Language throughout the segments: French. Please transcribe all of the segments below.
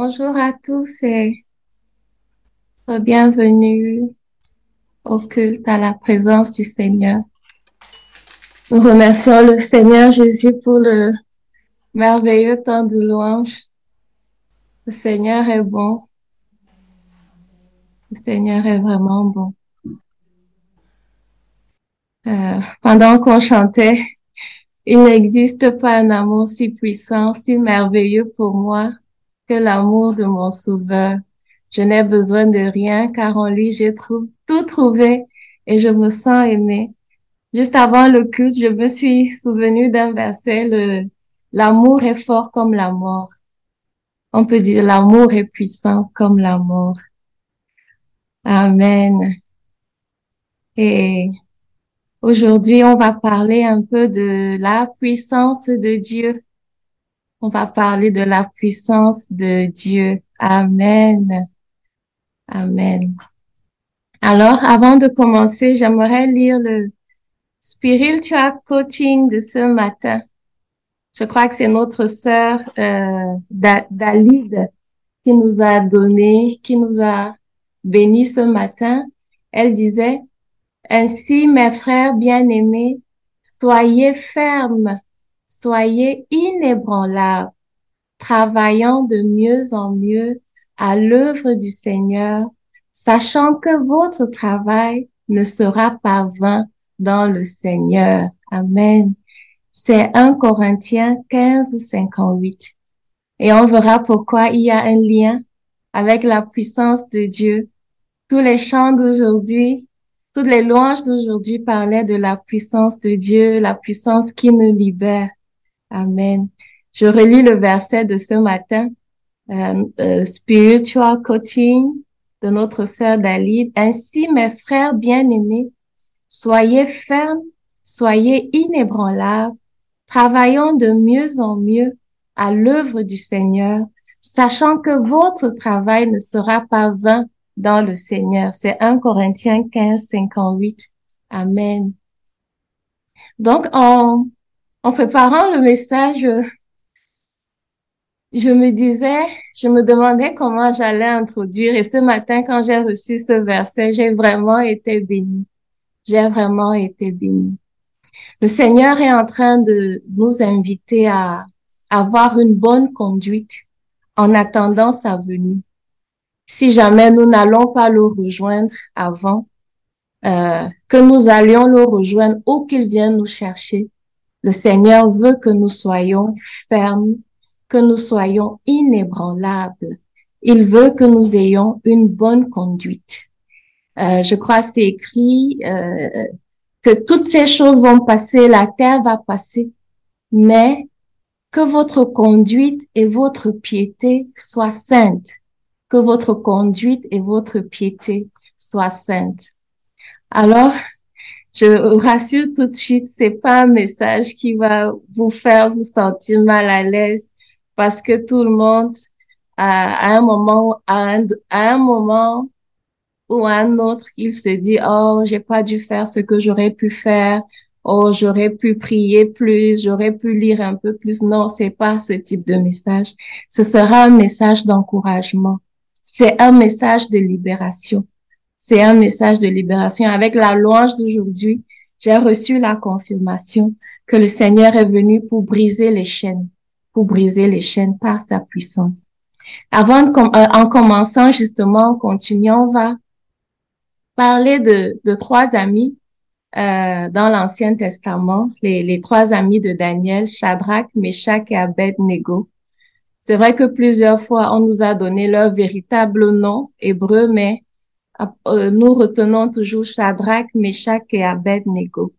Bonjour à tous et bienvenue au culte à la présence du Seigneur. Nous remercions le Seigneur Jésus pour le merveilleux temps de louange. Le Seigneur est bon. Le Seigneur est vraiment bon. Pendant qu'on chantait, il n'existe pas un amour si puissant, si merveilleux pour moi que l'amour de mon Sauveur. Je n'ai besoin de rien, car en lui, j'ai tout trouvé et je me sens aimée. Juste avant le culte, je me suis souvenue d'un verset, l'amour est fort comme la mort. On peut dire l'amour est puissant comme la mort. Amen. Et aujourd'hui, on va parler un peu de la puissance de Dieu. On va parler de la puissance de Dieu. Amen. Amen. Alors, avant de commencer, j'aimerais lire le Spiritual Coaching de ce matin. Je crois que c'est notre sœur Dalida qui nous a béni ce matin. Elle disait, « Ainsi, mes frères bien-aimés, soyez fermes. Soyez inébranlables, travaillant de mieux en mieux à l'œuvre du Seigneur, sachant que votre travail ne sera pas vain dans le Seigneur. » Amen. C'est 1 Corinthiens 15, 58. Et on verra pourquoi il y a un lien avec la puissance de Dieu. Tous les chants d'aujourd'hui, toutes les louanges d'aujourd'hui parlaient de la puissance de Dieu, la puissance qui nous libère. Amen. Je relis le verset de ce matin, Spiritual Coaching de notre sœur Dalida. « Ainsi, mes frères bien-aimés, soyez fermes, soyez inébranlables, travaillons de mieux en mieux à l'œuvre du Seigneur, sachant que votre travail ne sera pas vain dans le Seigneur. » C'est 1 Corinthiens 15, 58. Amen. Donc, en préparant le message, je me disais, je me demandais comment j'allais introduire. Et ce matin, quand j'ai reçu ce verset, j'ai vraiment été bénie. J'ai vraiment été bénie. Le Seigneur est en train de nous inviter à avoir une bonne conduite en attendant sa venue. Si jamais nous n'allons pas le rejoindre avant, que nous allions le rejoindre ou qu'il vienne nous chercher, le Seigneur veut que nous soyons fermes, que nous soyons inébranlables. Il veut que nous ayons une bonne conduite. Je crois que c'est écrit que toutes ces choses vont passer, la terre va passer, mais que votre conduite et votre piété soient saintes. Que votre conduite et votre piété soient saintes. Alors, je rassure tout de suite, c'est pas un message qui va vous faire vous sentir mal à l'aise parce que tout le monde, à un moment ou à un autre, il se dit « Oh, j'ai pas dû faire ce que j'aurais pu faire. Oh, j'aurais pu prier plus, j'aurais pu lire un peu plus. » Non, c'est pas ce type de message. Ce sera un message d'encouragement. C'est un message de libération. C'est un message de libération. Avec la louange d'aujourd'hui, j'ai reçu la confirmation que le Seigneur est venu pour briser les chaînes, par sa puissance. En commençant justement, en continuant, on va parler de trois amis dans l'Ancien Testament, les trois amis de Daniel, Shadrach, Meshach et Abednego. C'est vrai que plusieurs fois, on nous a donné leur véritable nom hébreu, mais nous retenons toujours Shadrach, Meshach et Abednego.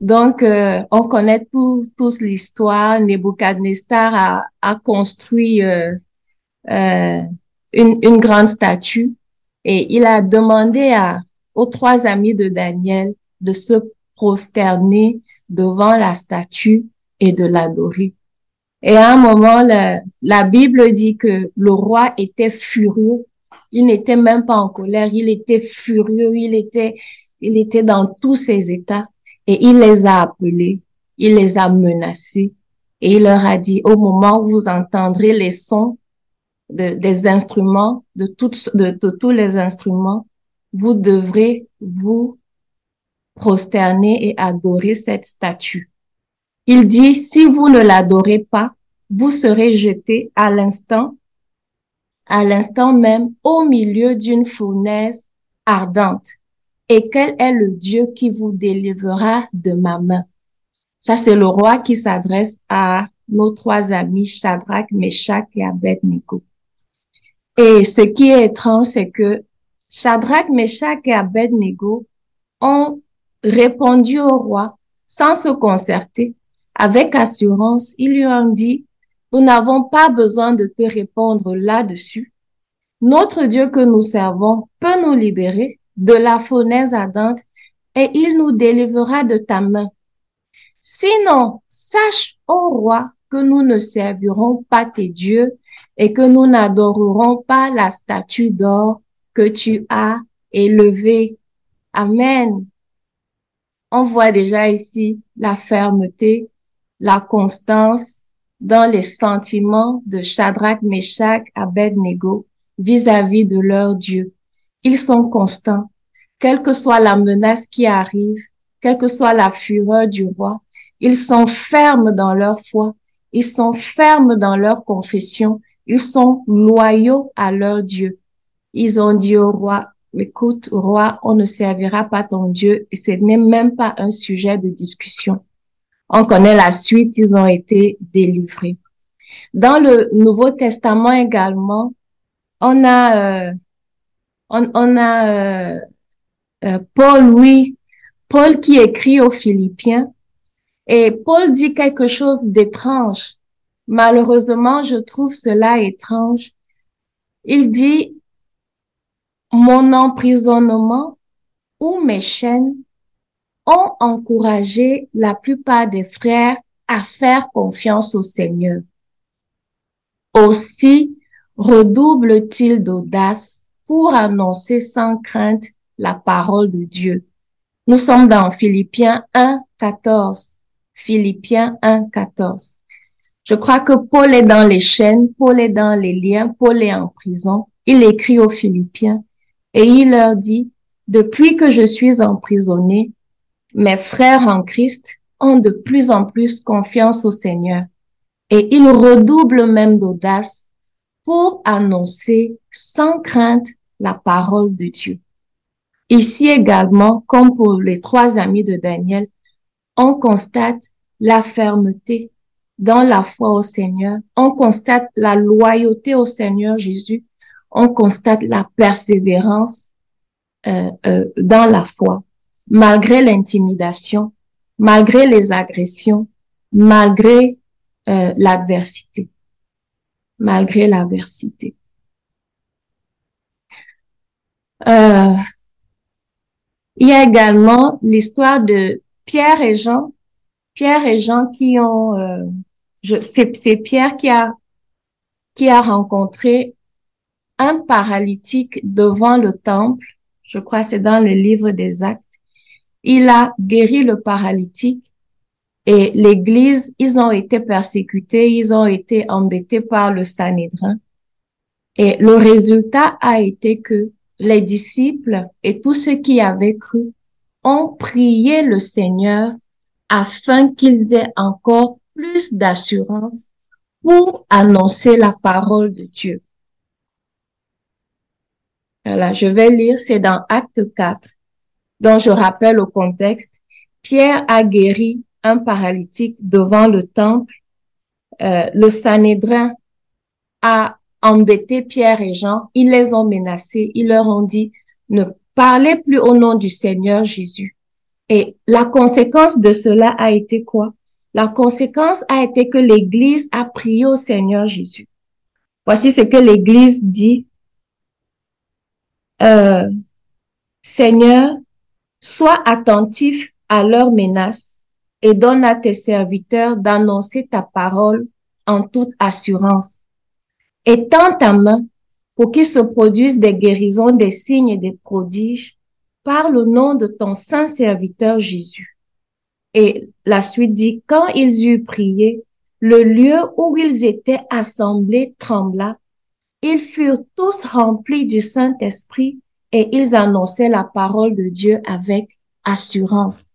Donc, on connaît tous l'histoire. Nebuchadnezzar a construit une grande statue et il a demandé aux trois amis de Daniel de se prosterner devant la statue et de l'adorer. Et à un moment, la Bible dit que le roi était furieux. Il n'était même pas en colère, il était furieux, il était dans tous ses états. Et il les a appelés, il les a menacés. Et il leur a dit, au moment où vous entendrez les sons des instruments, de tous les instruments, vous devrez vous prosterner et adorer cette statue. Il dit, si vous ne l'adorez pas, vous serez jetés à l'instant même, au milieu d'une fournaise ardente. Et quel est le Dieu qui vous délivrera de ma main? Ça, c'est le roi qui s'adresse à nos trois amis, Shadrach, Meshach et Abednego. Et ce qui est étrange, c'est que Shadrach, Meshach et Abednego ont répondu au roi sans se concerter. Avec assurance, ils lui ont dit, nous n'avons pas besoin de te répondre là-dessus. Notre Dieu que nous servons peut nous libérer de la fournaise ardente et il nous délivrera de ta main. Sinon, sache, ô roi, que nous ne servirons pas tes dieux et que nous n'adorerons pas la statue d'or que tu as élevée. Amen. On voit déjà ici la fermeté, la constance dans les sentiments de Shadrach, Meshach, Abednego vis-à-vis de leur Dieu. Ils sont constants, quelle que soit la menace qui arrive, quelle que soit la fureur du roi, ils sont fermes dans leur foi, ils sont fermes dans leur confession, ils sont loyaux à leur Dieu. Ils ont dit au roi, écoute, roi, on ne servira pas ton Dieu et ce n'est même pas un sujet de discussion. On connaît la suite, ils ont été délivrés. Dans le Nouveau Testament également, on a Paul qui écrit aux Philippiens et Paul dit quelque chose d'étrange. Malheureusement, je trouve cela étrange. Il dit, mon emprisonnement ou mes chaînes ont encouragé la plupart des frères à faire confiance au Seigneur. Aussi redouble-t-il d'audace pour annoncer sans crainte la parole de Dieu. Nous sommes dans Philippiens 1:14. Philippiens 1:14. Je crois que Paul est dans les chaînes, Paul est dans les liens, Paul est en prison. Il écrit aux Philippiens et il leur dit, depuis que je suis emprisonné, mes frères en Christ ont de plus en plus confiance au Seigneur et ils redoublent même d'audace pour annoncer sans crainte la parole de Dieu. Ici également, comme pour les trois amis de Daniel, on constate la fermeté dans la foi au Seigneur, on constate la loyauté au Seigneur Jésus, on constate la persévérance dans la foi. Malgré l'intimidation, malgré les agressions, malgré l'adversité. Malgré l'adversité. Il y a également l'histoire de Pierre et Jean. Pierre et Jean qui ont... c'est Pierre qui a rencontré un paralytique devant le temple. Je crois que c'est dans le livre des Actes. Il a guéri le paralytique et l'Église, ils ont été persécutés, ils ont été embêtés par le Sanhédrin. Et le résultat a été que les disciples et tous ceux qui avaient cru ont prié le Seigneur afin qu'ils aient encore plus d'assurance pour annoncer la parole de Dieu. Voilà, je vais lire, c'est dans Acte 4. Donc, je rappelle le contexte, Pierre a guéri un paralytique devant le temple. Le Sanhédrin a embêté Pierre et Jean. Ils les ont menacés. Ils leur ont dit, ne parlez plus au nom du Seigneur Jésus. Et la conséquence de cela a été quoi? La conséquence a été que l'Église a prié au Seigneur Jésus. Voici ce que l'Église dit. Seigneur, sois attentif à leurs menaces et donne à tes serviteurs d'annoncer ta parole en toute assurance. Étends ta main pour qu'il se produise des guérisons, des signes et des prodiges par le nom de ton saint serviteur Jésus. Et la suite dit, quand ils eurent prié, le lieu où ils étaient assemblés trembla Ils furent tous remplis du Saint-Esprit et ils annonçaient la parole de Dieu avec assurance.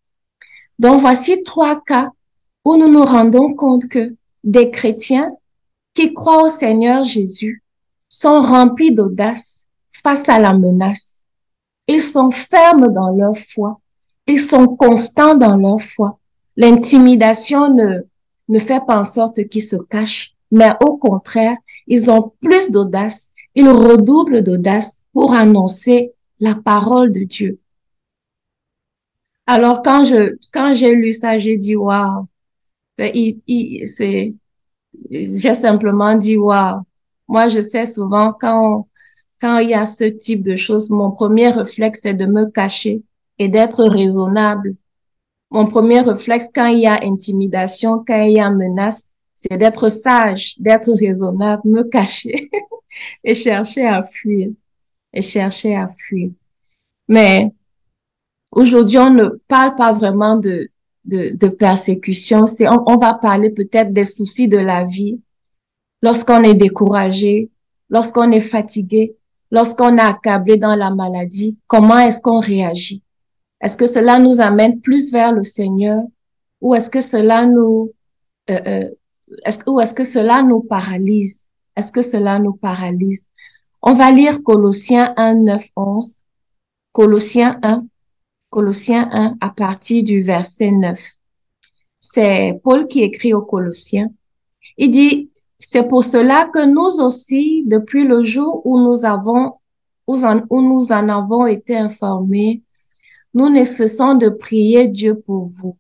Donc voici trois cas où nous nous rendons compte que des chrétiens qui croient au Seigneur Jésus sont remplis d'audace face à la menace. Ils sont fermes dans leur foi. Ils sont constants dans leur foi. L'intimidation ne fait pas en sorte qu'ils se cachent, mais au contraire, ils ont plus d'audace. Ils redoublent d'audace pour annoncer la parole de Dieu. Alors quand j'ai lu ça, j'ai dit waouh. J'ai simplement dit waouh. Moi, je sais souvent quand il y a ce type de choses, mon premier réflexe c'est de me cacher et d'être raisonnable. Mon premier réflexe quand il y a intimidation, quand il y a menace, c'est d'être sage, d'être raisonnable, me cacher et chercher à fuir. Mais aujourd'hui, on ne parle pas vraiment de persécution. On va parler peut-être des soucis de la vie. Lorsqu'on est découragé, lorsqu'on est fatigué, lorsqu'on est accablé dans la maladie, comment est-ce qu'on réagit? Est-ce que cela nous amène plus vers le Seigneur ou est-ce que cela nous paralyse? On va lire Colossiens 1, 9, 11. Colossiens 1 à partir du verset 9. C'est Paul qui écrit aux Colossiens. Il dit, c'est pour cela que nous aussi, depuis le jour où nous en avons été informés, nous ne cessons de prier Dieu pour vous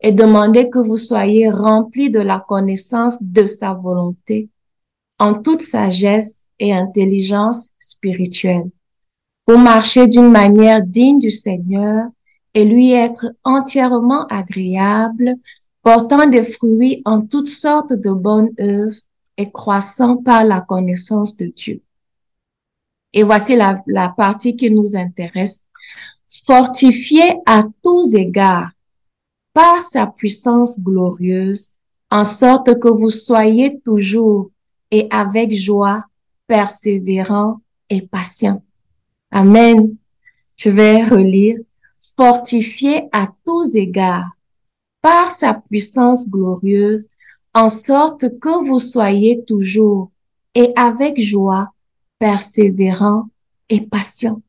et demander que vous soyez remplis de la connaissance de sa volonté en toute sagesse et intelligence spirituelle, pour marcher d'une manière digne du Seigneur et lui être entièrement agréable, portant des fruits en toutes sortes de bonnes œuvres et croissant par la connaissance de Dieu. Et voici la partie qui nous intéresse. Fortifiés à tous égards par sa puissance glorieuse, en sorte que vous soyez toujours et avec joie, persévérants et patients. Amen. Je vais relire. Fortifiés à tous égards par sa puissance glorieuse, en sorte que vous soyez toujours et avec joie, persévérants et patients.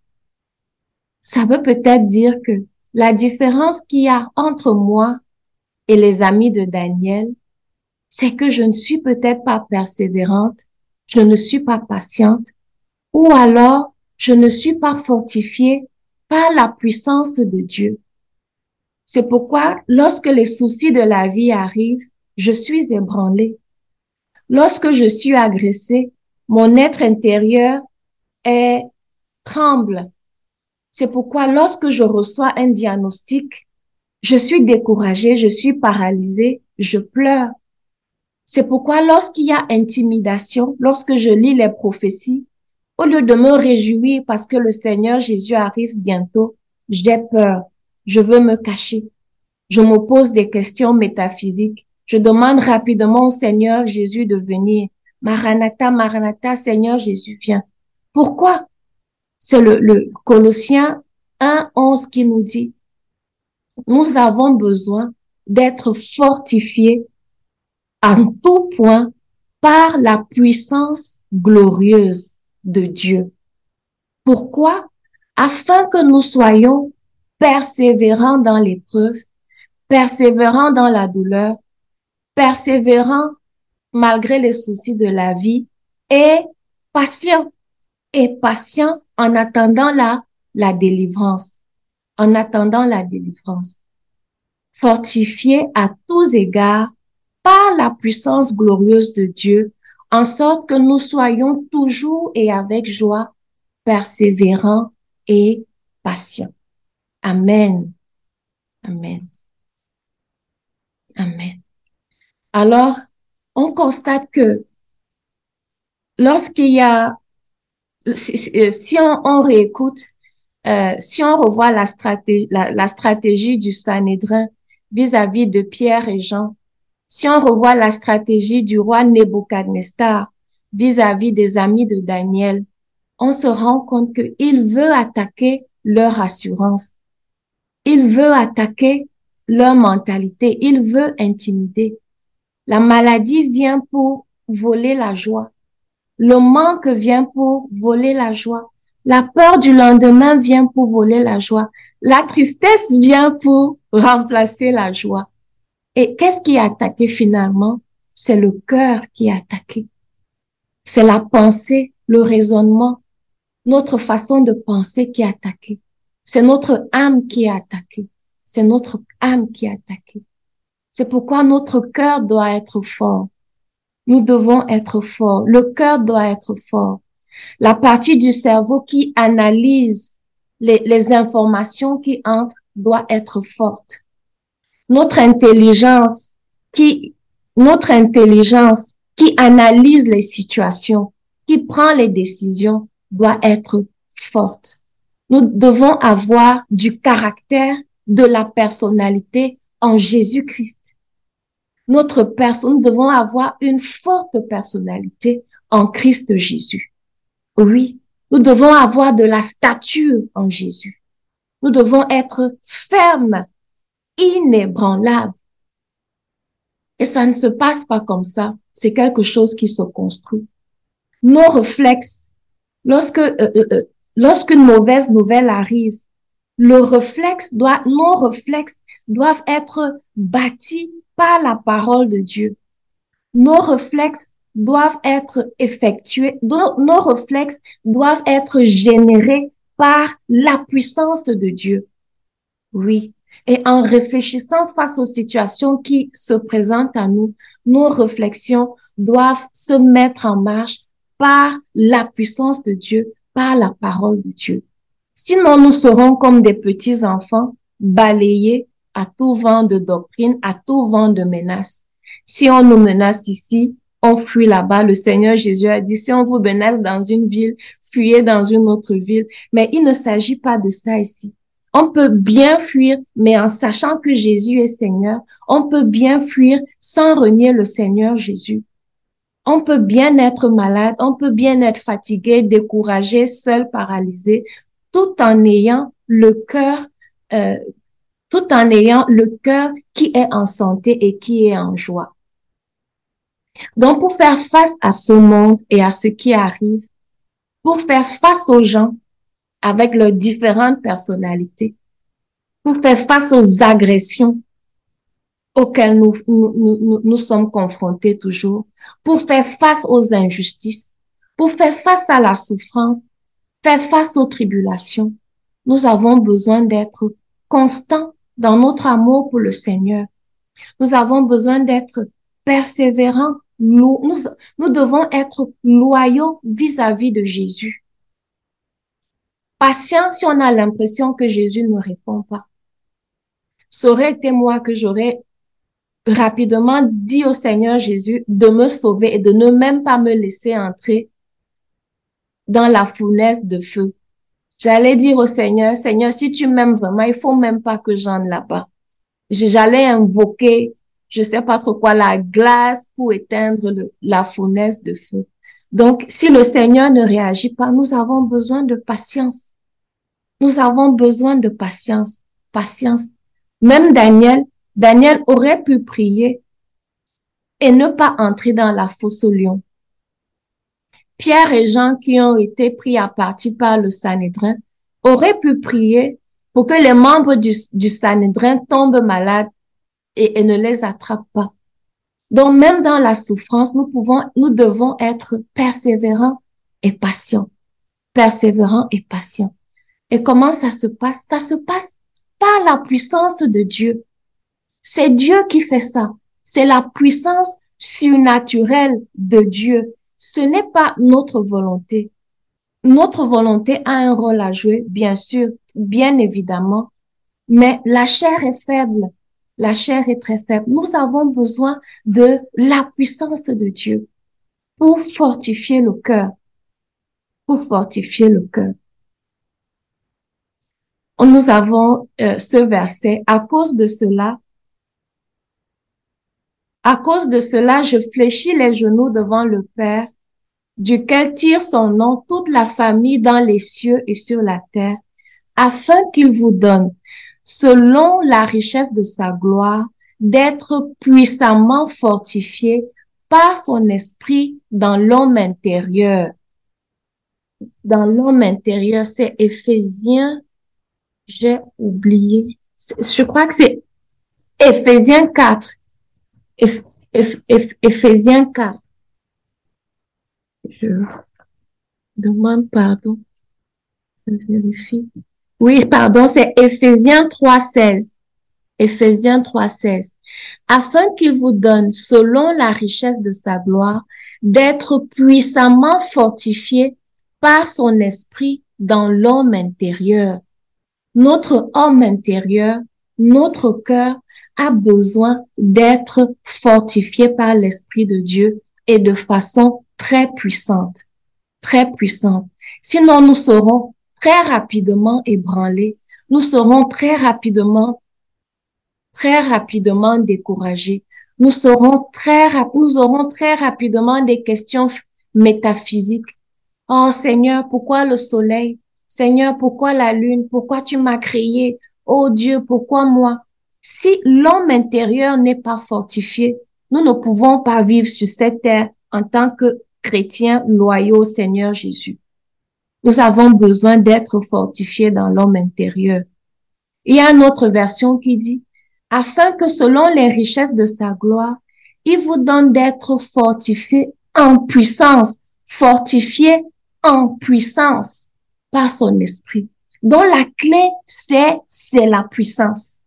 Ça veut peut-être dire que la différence qu'il y a entre moi et les amis de Daniel, c'est que je ne suis peut-être pas persévérante, je ne suis pas patiente, ou alors je ne suis pas fortifiée par la puissance de Dieu. C'est pourquoi, lorsque les soucis de la vie arrivent, je suis ébranlée. Lorsque je suis agressée, mon être intérieur tremble. C'est pourquoi, lorsque je reçois un diagnostic, je suis découragée, je suis paralysée, je pleure. C'est pourquoi, lorsqu'il y a intimidation, lorsque je lis les prophéties, au lieu de me réjouir parce que le Seigneur Jésus arrive bientôt, j'ai peur. Je veux me cacher. Je me pose des questions métaphysiques. Je demande rapidement au Seigneur Jésus de venir. Maranatha, Maranatha, Seigneur Jésus, viens. Pourquoi? C'est le Colossiens 1, 11 qui nous dit, nous avons besoin d'être fortifiés en tout point par la puissance glorieuse de Dieu. Pourquoi? Afin que nous soyons persévérant dans l'épreuve, persévérant dans la douleur, persévérant malgré les soucis de la vie et patient en attendant la délivrance. Fortifié à tous égards par la puissance glorieuse de Dieu, en sorte que nous soyons toujours et avec joie persévérants et patients. Amen. Amen. Amen. Alors, on constate que si on revoit la stratégie du Sanhédrin vis-à-vis de Pierre et Jean, si on revoit la stratégie du roi Nebuchadnezzar vis-à-vis des amis de Daniel, on se rend compte qu'il veut attaquer leur assurance. Il veut attaquer leur mentalité. Il veut intimider. La maladie vient pour voler la joie. Le manque vient pour voler la joie. La peur du lendemain vient pour voler la joie. La tristesse vient pour remplacer la joie. Et qu'est-ce qui est attaqué finalement? C'est le cœur qui est attaqué. C'est la pensée, le raisonnement, notre façon de penser qui est attaquée. C'est notre âme qui est attaquée. C'est notre âme qui est attaquée. C'est pourquoi notre cœur doit être fort. Nous devons être forts. Le cœur doit être fort. La partie du cerveau qui analyse les informations qui entrent doit être forte. Notre intelligence qui analyse les situations, qui prend les décisions, doit être forte. Nous devons avoir du caractère, de la personnalité en Jésus-Christ. Nous devons avoir une forte personnalité en Christ Jésus. Oui, nous devons avoir de la stature en Jésus. Nous devons être fermes, inébranlables. Et ça ne se passe pas comme ça. C'est quelque chose qui se construit. Nos réflexes, lorsqu'une mauvaise nouvelle arrive, nos réflexes doivent être bâtis par la parole de Dieu. Nos réflexes doivent être effectués, nos réflexes doivent être générés par la puissance de Dieu. Oui. Et en réfléchissant face aux situations qui se présentent à nous, nos réflexions doivent se mettre en marche par la puissance de Dieu, par la parole de Dieu. Sinon, nous serons comme des petits enfants balayés à tout vent de doctrine, à tout vent de menaces. Si on nous menace ici, on fuit là-bas. Le Seigneur Jésus a dit, si on vous menace dans une ville, fuyez dans une autre ville. Mais il ne s'agit pas de ça ici. On peut bien fuir, mais en sachant que Jésus est Seigneur, on peut bien fuir sans renier le Seigneur Jésus. On peut bien être malade, on peut bien être fatigué, découragé, seul, paralysé, tout en ayant le cœur qui est en santé et qui est en joie. Donc, pour faire face à ce monde et à ce qui arrive, pour faire face aux gens avec leurs différentes personnalités, pour faire face aux agressions auxquelles nous sommes confrontés toujours, pour faire face aux injustices, pour faire face à la souffrance, faire face aux tribulations. Nous avons besoin d'être constants dans notre amour pour le Seigneur. Nous avons besoin d'être persévérants. Nous devons être loyaux vis-à-vis de Jésus. Patient si on a l'impression que Jésus ne répond pas. Ça aurait été moi que j'aurais rapidement dit au Seigneur Jésus de me sauver et de ne même pas me laisser entrer dans la fournaise de feu. J'allais dire au Seigneur, « Seigneur, si tu m'aimes vraiment, il faut même pas que j'entre là-bas. » J'allais invoquer, je sais pas trop quoi, la glace pour éteindre la fournaise de feu. Donc, si le Seigneur ne réagit pas, nous avons besoin de patience. Nous avons besoin de patience. Patience. Même Daniel aurait pu prier et ne pas entrer dans la fosse au lion. Pierre et Jean qui ont été pris à partie par le Sanhédrin auraient pu prier pour que les membres du Sanhédrin tombent malades et ne les attrapent pas. Donc même dans la souffrance, nous devons être persévérants et patients. Persévérants et patients. Et comment ça se passe? Ça se passe par la puissance de Dieu. C'est Dieu qui fait ça. C'est la puissance surnaturelle de Dieu. Ce n'est pas notre volonté. Notre volonté a un rôle à jouer, bien sûr, bien évidemment, mais la chair est faible. La chair est très faible. Nous avons besoin de la puissance de Dieu pour fortifier le cœur. Nous avons ce verset. À cause de cela, je fléchis les genoux devant le Père duquel tire son nom toute la famille dans les cieux et sur la terre, afin qu'il vous donne, selon la richesse de sa gloire, d'être puissamment fortifié par son esprit dans l'homme intérieur. Dans l'homme intérieur, c'est Éphésiens, j'ai oublié, je crois que c'est Éphésiens 4. Éphésiens 4. Je demande pardon. Je vérifie. Oui, pardon, c'est Éphésiens 3,16. Éphésiens 3,16. Afin qu'il vous donne, selon la richesse de sa gloire, d'être puissamment fortifié par son esprit dans l'homme intérieur. Notre homme intérieur, notre cœur a besoin d'être fortifié par l'Esprit de Dieu et de façon très puissante, très puissante. Sinon, nous serons très rapidement ébranlés, nous serons très rapidement découragés, nous aurons très rapidement des questions métaphysiques. Oh Seigneur, pourquoi le soleil? Seigneur, pourquoi la lune? Pourquoi tu m'as créé? Oh Dieu, pourquoi moi? Si l'homme intérieur n'est pas fortifié, nous ne pouvons pas vivre sur cette terre en tant que chrétiens loyaux au Seigneur Jésus. Nous avons besoin d'être fortifiés dans l'homme intérieur. Il y a une autre version qui dit « Afin que selon les richesses de sa gloire, il vous donne d'être fortifiés en puissance, par son esprit. » Donc la clé, c'est la puissance.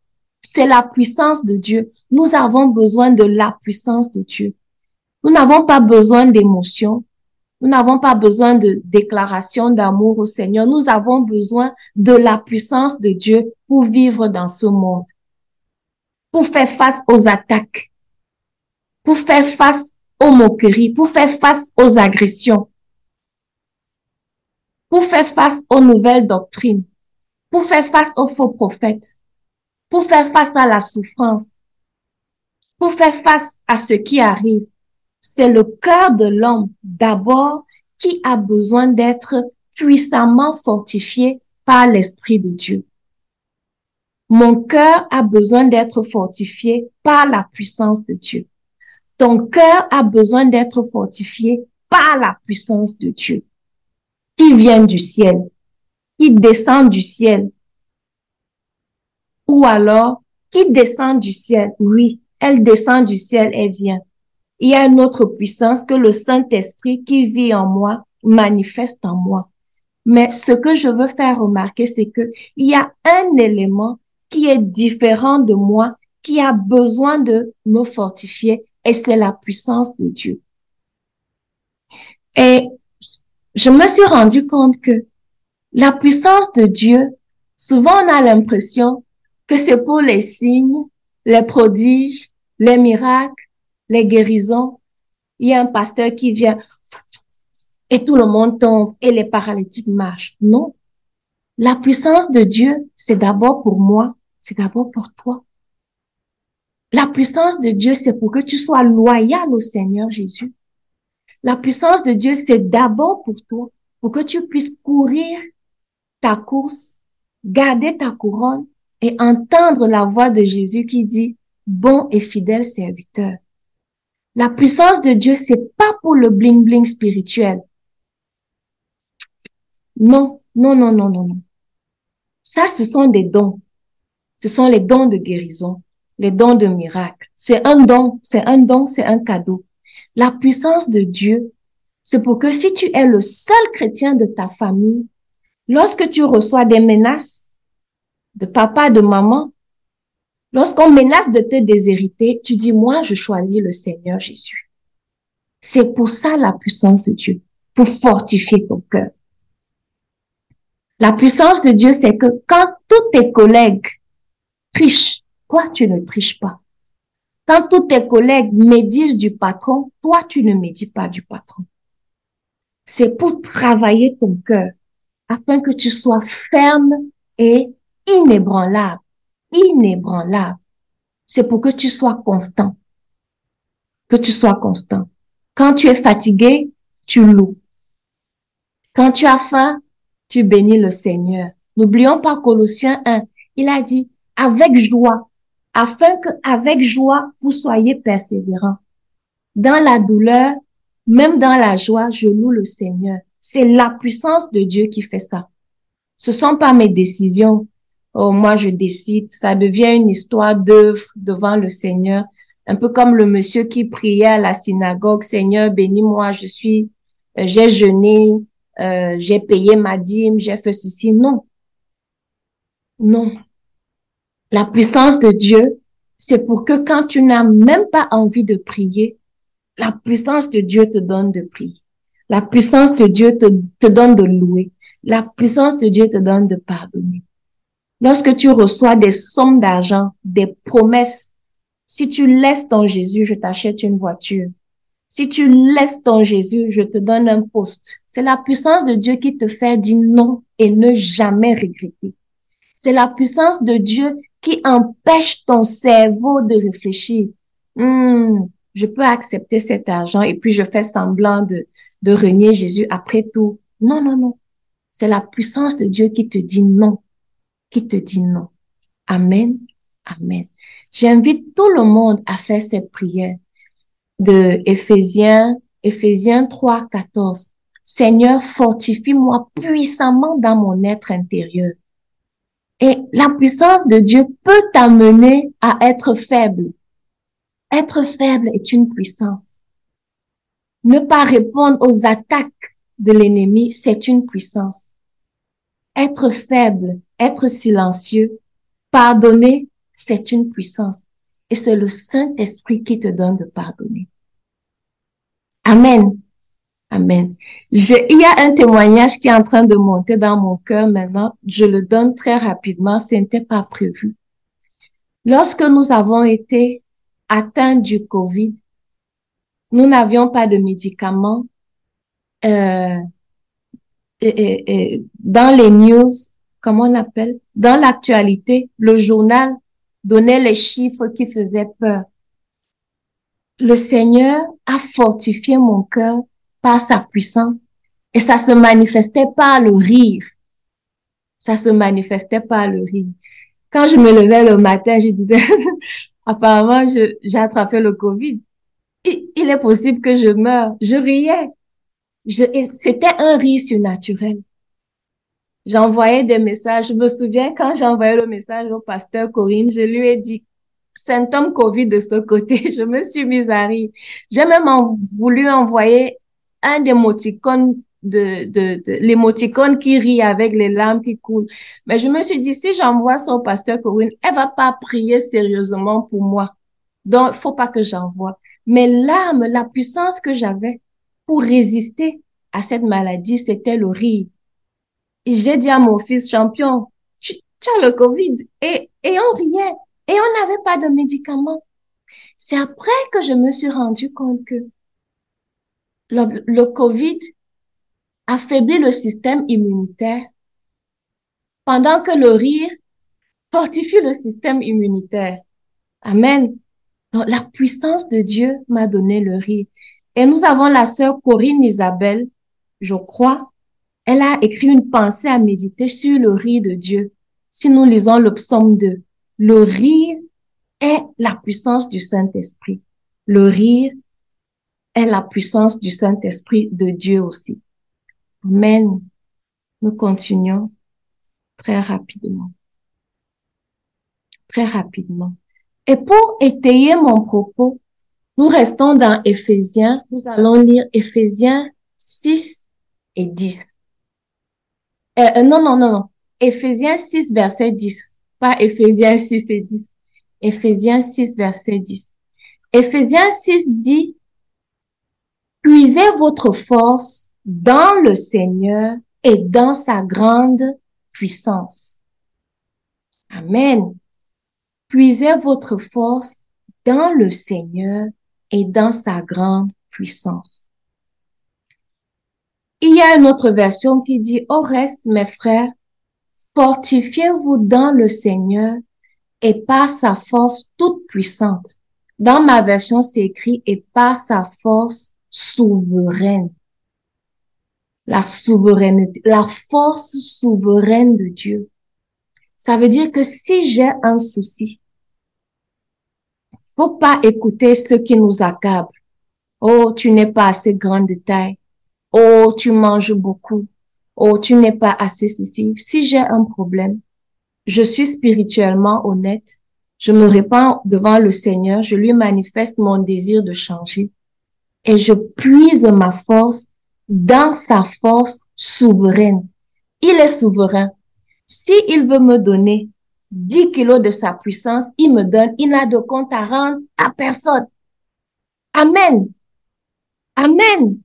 C'est la puissance de Dieu. Nous avons besoin de la puissance de Dieu. Nous n'avons pas besoin d'émotions. Nous n'avons pas besoin de déclarations d'amour au Seigneur. Nous avons besoin de la puissance de Dieu pour vivre dans ce monde, pour faire face aux attaques, pour faire face aux moqueries, pour faire face aux agressions, pour faire face aux nouvelles doctrines, pour faire face aux faux prophètes, pour faire face à la souffrance, pour faire face à ce qui arrive. C'est le cœur de l'homme d'abord qui a besoin d'être puissamment fortifié par l'Esprit de Dieu. Mon cœur a besoin d'être fortifié par la puissance de Dieu. Ton cœur a besoin d'être fortifié par la puissance de Dieu qui vient du ciel, qui descend du ciel. Ou alors, qui descend du ciel? Oui, elle descend du ciel et vient. Il y a une autre puissance que le Saint-Esprit qui vit en moi, manifeste en moi. Mais ce que je veux faire remarquer, c'est que il y a un élément qui est différent de moi, qui a besoin de me fortifier, et c'est la puissance de Dieu. Et je me suis rendu compte que la puissance de Dieu, souvent on a l'impression que c'est pour les signes, les prodiges, les miracles, les guérisons. Il y a un pasteur qui vient et tout le monde tombe et les paralytiques marchent. Non. La puissance de Dieu, c'est d'abord pour moi, c'est d'abord pour toi. La puissance de Dieu, c'est pour que tu sois loyal au Seigneur Jésus. La puissance de Dieu, c'est d'abord pour toi, pour que tu puisses courir ta course, garder ta couronne, et entendre la voix de Jésus qui dit « Bon et fidèle serviteur ». La puissance de Dieu, c'est pas pour le bling-bling spirituel. Non. Ça, ce sont des dons. Ce sont les dons de guérison, les dons de miracle. C'est un cadeau. La puissance de Dieu, c'est pour que si tu es le seul chrétien de ta famille, lorsque tu reçois des menaces, de papa, de maman, lorsqu'on menace de te déshériter, tu dis, moi, je choisis le Seigneur Jésus. C'est pour ça la puissance de Dieu, pour fortifier ton cœur. La puissance de Dieu, c'est que quand tous tes collègues trichent, toi, tu ne triches pas. Quand tous tes collègues médisent du patron, toi, tu ne médis pas du patron. C'est pour travailler ton cœur, afin que tu sois ferme et inébranlable. C'est pour que tu sois constant. Quand tu es fatigué, tu loues. Quand tu as faim, tu bénis le Seigneur. N'oublions pas Colossiens 1. Il a dit, avec joie, afin que, avec joie, vous soyez persévérants. Dans la douleur, même dans la joie, je loue le Seigneur. C'est la puissance de Dieu qui fait ça. Ce sont pas mes décisions. Oh, moi, je décide. Ça devient une histoire d'œuvre devant le Seigneur. Un peu comme le monsieur qui priait à la synagogue, Seigneur, bénis-moi, j'ai jeûné, j'ai payé ma dîme, j'ai fait ceci. Non. Non. La puissance de Dieu, c'est pour que quand tu n'as même pas envie de prier, la puissance de Dieu te donne de prier. La puissance de Dieu te donne de louer. La puissance de Dieu te donne de pardonner. Lorsque tu reçois des sommes d'argent, des promesses, si tu laisses ton Jésus, je t'achète une voiture. Si tu laisses ton Jésus, je te donne un poste. C'est la puissance de Dieu qui te fait dire non et ne jamais regretter. C'est la puissance de Dieu qui empêche ton cerveau de réfléchir. Je peux accepter cet argent et puis je fais semblant de renier Jésus après tout. Non, non, non. C'est la puissance de Dieu qui te dit non. Qui te dit non. Amen. Amen. J'invite tout le monde à faire cette prière de Ephésiens 3, 14. Seigneur, fortifie-moi puissamment dans mon être intérieur. Et la puissance de Dieu peut t'amener à être faible. Être faible est une puissance. Ne pas répondre aux attaques de l'ennemi, c'est une puissance. Être faible, être silencieux, pardonner, c'est une puissance. Et c'est le Saint-Esprit qui te donne de pardonner. Amen. Amen. Il y a un témoignage qui est en train de monter dans mon cœur maintenant. Je le donne très rapidement. Ce n'était pas prévu. Lorsque nous avons été atteints du COVID, nous n'avions pas de médicaments. Dans les news, comment on appelle? Dans l'actualité, le journal donnait les chiffres qui faisaient peur. Le Seigneur a fortifié mon cœur par sa puissance et ça se manifestait par le rire. Ça se manifestait par le rire. Quand je me levais le matin, je disais, apparemment, j'ai attrapé le COVID. Il est possible que je meure. Je riais. C'était un rire surnaturel. J'envoyais des messages. Je me souviens quand j'envoyais le message au pasteur Corinne, je lui ai dit, symptôme Covid de ce côté, je me suis mise à rire. J'ai même voulu envoyer un émoticône de l'émoticône qui rit avec les larmes qui coulent. Mais je me suis dit, si j'envoie ça au pasteur Corinne, elle va pas prier sérieusement pour moi. Donc, faut pas que j'envoie. Mais l'âme, la puissance que j'avais pour résister à cette maladie, c'était le rire. J'ai dit à mon fils, champion, tu as le COVID. Et on riait. Et on n'avait pas de médicaments. C'est après que je me suis rendu compte que le COVID affaiblit le système immunitaire pendant que le rire fortifie le système immunitaire. Amen. Donc, la puissance de Dieu m'a donné le rire. Et nous avons la sœur Corinne Isabelle, je crois. Elle a écrit une pensée à méditer sur le rire de Dieu. Si nous lisons le psaume 2, le rire est la puissance du Saint-Esprit. Le rire est la puissance du Saint-Esprit de Dieu aussi. Amen. Nous continuons très rapidement. Très rapidement. Et pour étayer mon propos, nous restons dans Éphésiens. Nous allons lire Éphésiens 6 et 10. Non. Ephésiens 6, verset 10. Pas Ephésiens 6 et 10. Ephésiens 6, verset 10. Ephésiens 6 dit, « Puisez votre force dans le Seigneur et dans sa grande puissance. » Amen. « Puisez votre force dans le Seigneur et dans sa grande puissance. » Il y a une autre version qui dit, « Au reste, mes frères, fortifiez-vous dans le Seigneur et par sa force toute puissante. » Dans ma version, c'est écrit « et par sa force souveraine. » la souveraineté, la force souveraine de Dieu. Ça veut dire que si j'ai un souci, faut pas écouter ceux qui nous accablent. Oh, tu n'es pas assez grande de taille. Oh, tu manges beaucoup. Oh, tu n'es pas assez ceci. Si j'ai un problème, je suis spirituellement honnête. Je me répands devant le Seigneur. Je lui manifeste mon désir de changer. Et je puise ma force dans sa force souveraine. Il est souverain. S'il veut me donner 10 kilos de sa puissance, il me donne. Il n'a de compte à rendre à personne. Amen. Amen.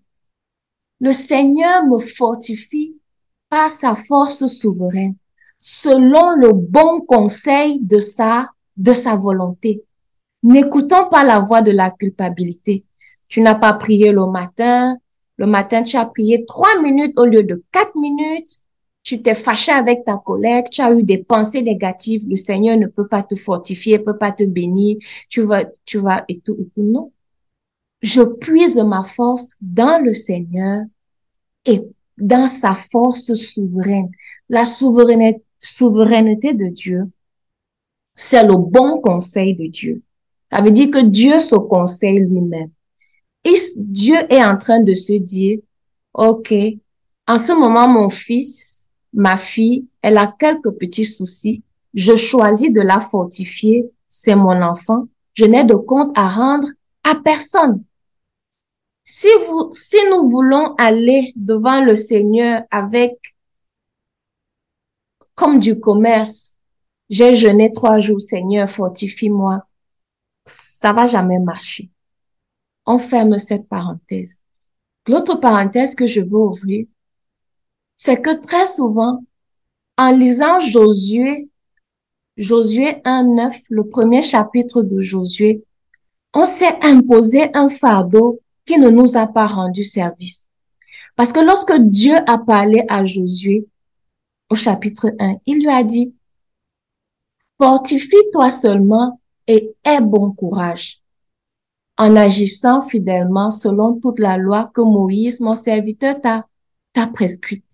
Le Seigneur me fortifie par sa force souveraine, selon le bon conseil de sa volonté. N'écoutons pas la voix de la culpabilité. Tu n'as pas prié le matin. Le matin, tu as prié 3 minutes au lieu de 4 minutes. Tu t'es fâché avec ta collègue. Tu as eu des pensées négatives. Le Seigneur ne peut pas te fortifier, ne peut pas te bénir. Tu vas et tout. Non. Je puise ma force dans le Seigneur et dans sa force souveraine. La souveraineté de Dieu, c'est le bon conseil de Dieu. Ça veut dire que Dieu se conseille lui-même. Et Dieu est en train de se dire, OK, en ce moment, mon fils, ma fille, elle a quelques petits soucis. Je choisis de la fortifier. C'est mon enfant. Je n'ai de compte à rendre à personne. Si nous voulons aller devant le Seigneur avec comme du commerce, j'ai jeûné 3 jours, Seigneur, fortifie-moi, ça va jamais marcher. On ferme cette parenthèse. L'autre parenthèse que je veux ouvrir, c'est que très souvent, en lisant Josué 1:9, le premier chapitre de Josué, on s'est imposé un fardeau qui ne nous a pas rendu service. Parce que lorsque Dieu a parlé à Josué, au chapitre 1, il lui a dit, « Fortifie-toi seulement et aie bon courage, en agissant fidèlement selon toute la loi que Moïse, mon serviteur, t'a prescrite. »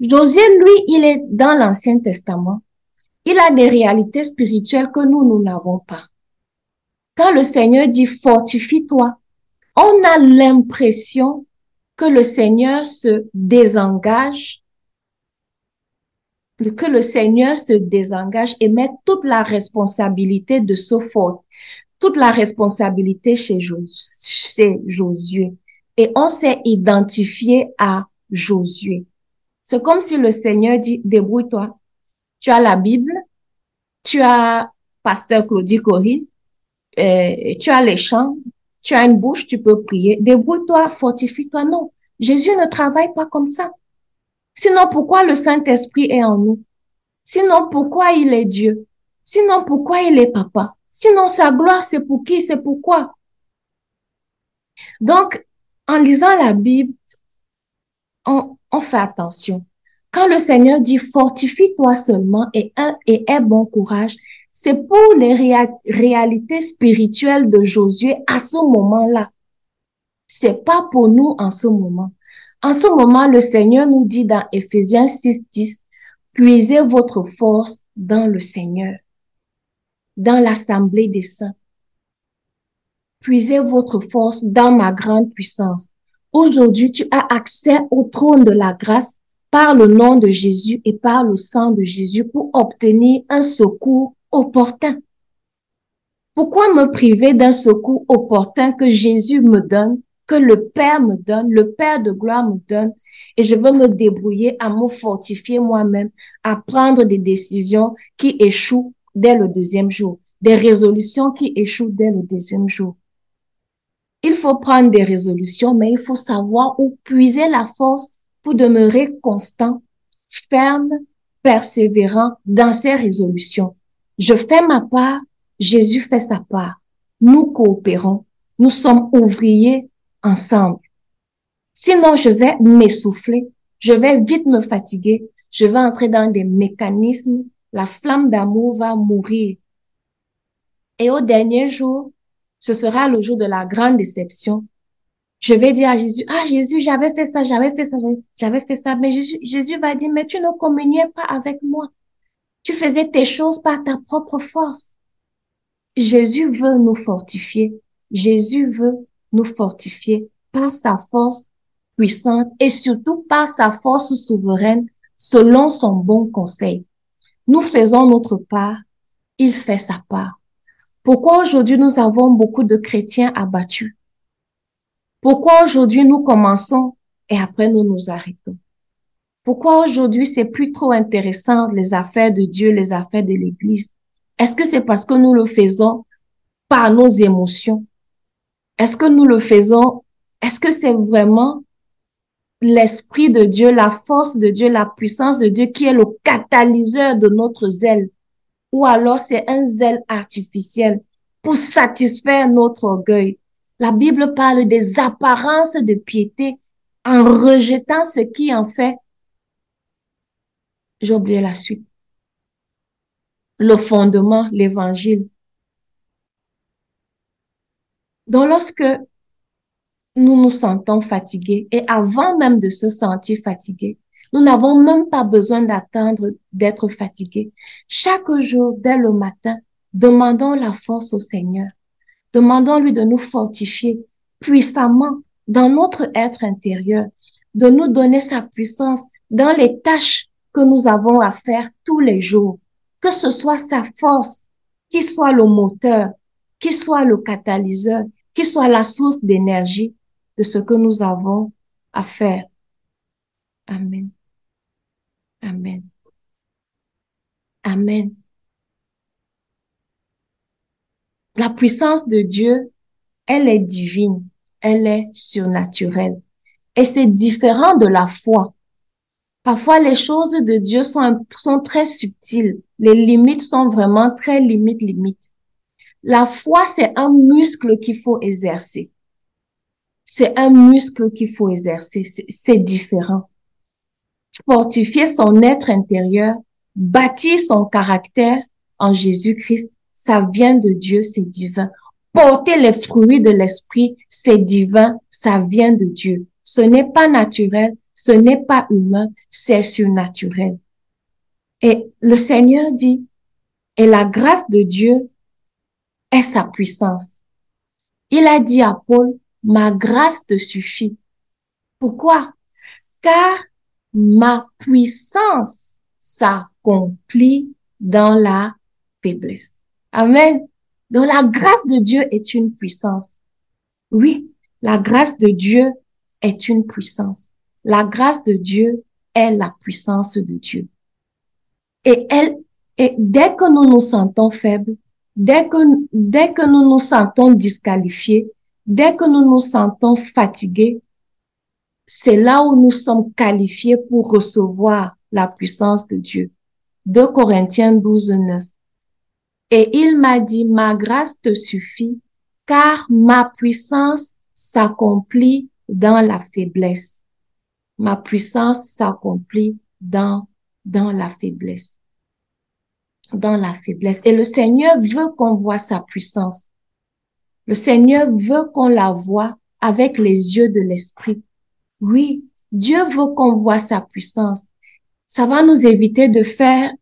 Josué, lui, il est dans l'Ancien Testament. Il a des réalités spirituelles que nous n'avons pas. Quand le Seigneur dit « fortifie-toi », on a l'impression que le Seigneur se désengage, et met toute la responsabilité chez Josué. Et on s'est identifié à Josué. C'est comme si le Seigneur dit « débrouille-toi ». Tu as la Bible, tu as pasteur Claudia Corinne, tu as les chants, tu as une bouche, tu peux prier. Débrouille-toi, fortifie-toi. Non, Jésus ne travaille pas comme ça. Sinon, pourquoi le Saint-Esprit est en nous? Sinon, pourquoi il est Dieu? Sinon, pourquoi il est papa? Sinon, sa gloire, c'est pour qui? C'est pourquoi? Donc, en lisant la Bible, on fait attention. Quand le Seigneur dit « fortifie-toi seulement et aie bon courage », c'est pour les réalités spirituelles de Josué à ce moment-là. C'est pas pour nous en ce moment. En ce moment, le Seigneur nous dit dans Ephésiens 6:10, puisez votre force dans le Seigneur, dans l'assemblée des saints. Puisez votre force dans ma grande puissance. Aujourd'hui, tu as accès au trône de la grâce par le nom de Jésus et par le sang de Jésus pour obtenir un secours opportun. Pourquoi me priver d'un secours opportun que Jésus me donne, que le Père me donne, le Père de gloire me donne, et je veux me débrouiller à me fortifier moi-même, à prendre des décisions qui échouent dès le deuxième jour, des résolutions qui échouent dès le deuxième jour. Il faut prendre des résolutions, mais il faut savoir où puiser la force pour demeurer constant, ferme, persévérant dans ses résolutions. Je fais ma part, Jésus fait sa part. Nous coopérons, nous sommes ouvriers ensemble. Sinon, je vais m'essouffler, je vais vite me fatiguer, je vais entrer dans des mécanismes, la flamme d'amour va mourir. Et au dernier jour, ce sera le jour de la grande déception. je vais dire à Jésus, « Ah, Jésus, j'avais fait ça. » Mais Jésus va dire, « Mais tu ne communiais pas avec moi. Tu faisais tes choses par ta propre force. » Jésus veut nous fortifier. Jésus veut nous fortifier par sa force puissante et surtout par sa force souveraine selon son bon conseil. Nous faisons notre part, il fait sa part. Pourquoi aujourd'hui nous avons beaucoup de chrétiens abattus? Pourquoi aujourd'hui nous commençons et après nous nous arrêtons? Pourquoi aujourd'hui c'est plus trop intéressant les affaires de Dieu, les affaires de l'Église? Est-ce que c'est parce que nous le faisons par nos émotions? Est-ce que nous le faisons? Est-ce que c'est vraiment l'Esprit de Dieu, la force de Dieu, la puissance de Dieu qui est le catalyseur de notre zèle? Ou alors c'est un zèle artificiel pour satisfaire notre orgueil? La Bible parle des apparences de piété en rejetant ce qui en fait, j'ai oublié la suite, le fondement, l'évangile. Donc, lorsque nous nous sentons fatigués, et avant même de se sentir fatigués, nous n'avons même pas besoin d'attendre d'être fatigués. Chaque jour, dès le matin, demandons la force au Seigneur. Demandons-lui de nous fortifier puissamment dans notre être intérieur, de nous donner sa puissance dans les tâches que nous avons à faire tous les jours. Que ce soit sa force, qui soit le moteur, qui soit le catalyseur, qui soit la source d'énergie de ce que nous avons à faire. Amen. Amen. Amen. La puissance de Dieu, elle est divine, elle est surnaturelle. Et c'est différent de la foi. Parfois, les choses de Dieu sont très subtiles. Les limites sont vraiment très limites. La foi, c'est un muscle qu'il faut exercer. C'est différent. Fortifier son être intérieur, bâtir son caractère en Jésus-Christ, ça vient de Dieu, c'est divin. Porter les fruits de l'esprit, c'est divin, ça vient de Dieu. Ce n'est pas naturel, ce n'est pas humain, c'est surnaturel. Et le Seigneur dit, et la grâce de Dieu est sa puissance. Il a dit à Paul, ma grâce te suffit. Pourquoi? Car ma puissance s'accomplit dans la faiblesse. Amen. Donc la grâce de Dieu est une puissance. Oui, la grâce de Dieu est une puissance. La grâce de Dieu est la puissance de Dieu. Et dès que nous nous sentons faibles, dès que nous nous sentons disqualifiés, dès que nous nous sentons fatigués, c'est là où nous sommes qualifiés pour recevoir la puissance de Dieu. 2 Corinthiens 12, 9. Et il m'a dit, ma grâce te suffit, car ma puissance s'accomplit dans la faiblesse. Ma puissance s'accomplit dans la faiblesse. Dans la faiblesse. Et le Seigneur veut qu'on voie sa puissance. Le Seigneur veut qu'on la voie avec les yeux de l'esprit. Oui, Dieu veut qu'on voie sa puissance. Ça va nous éviter de faire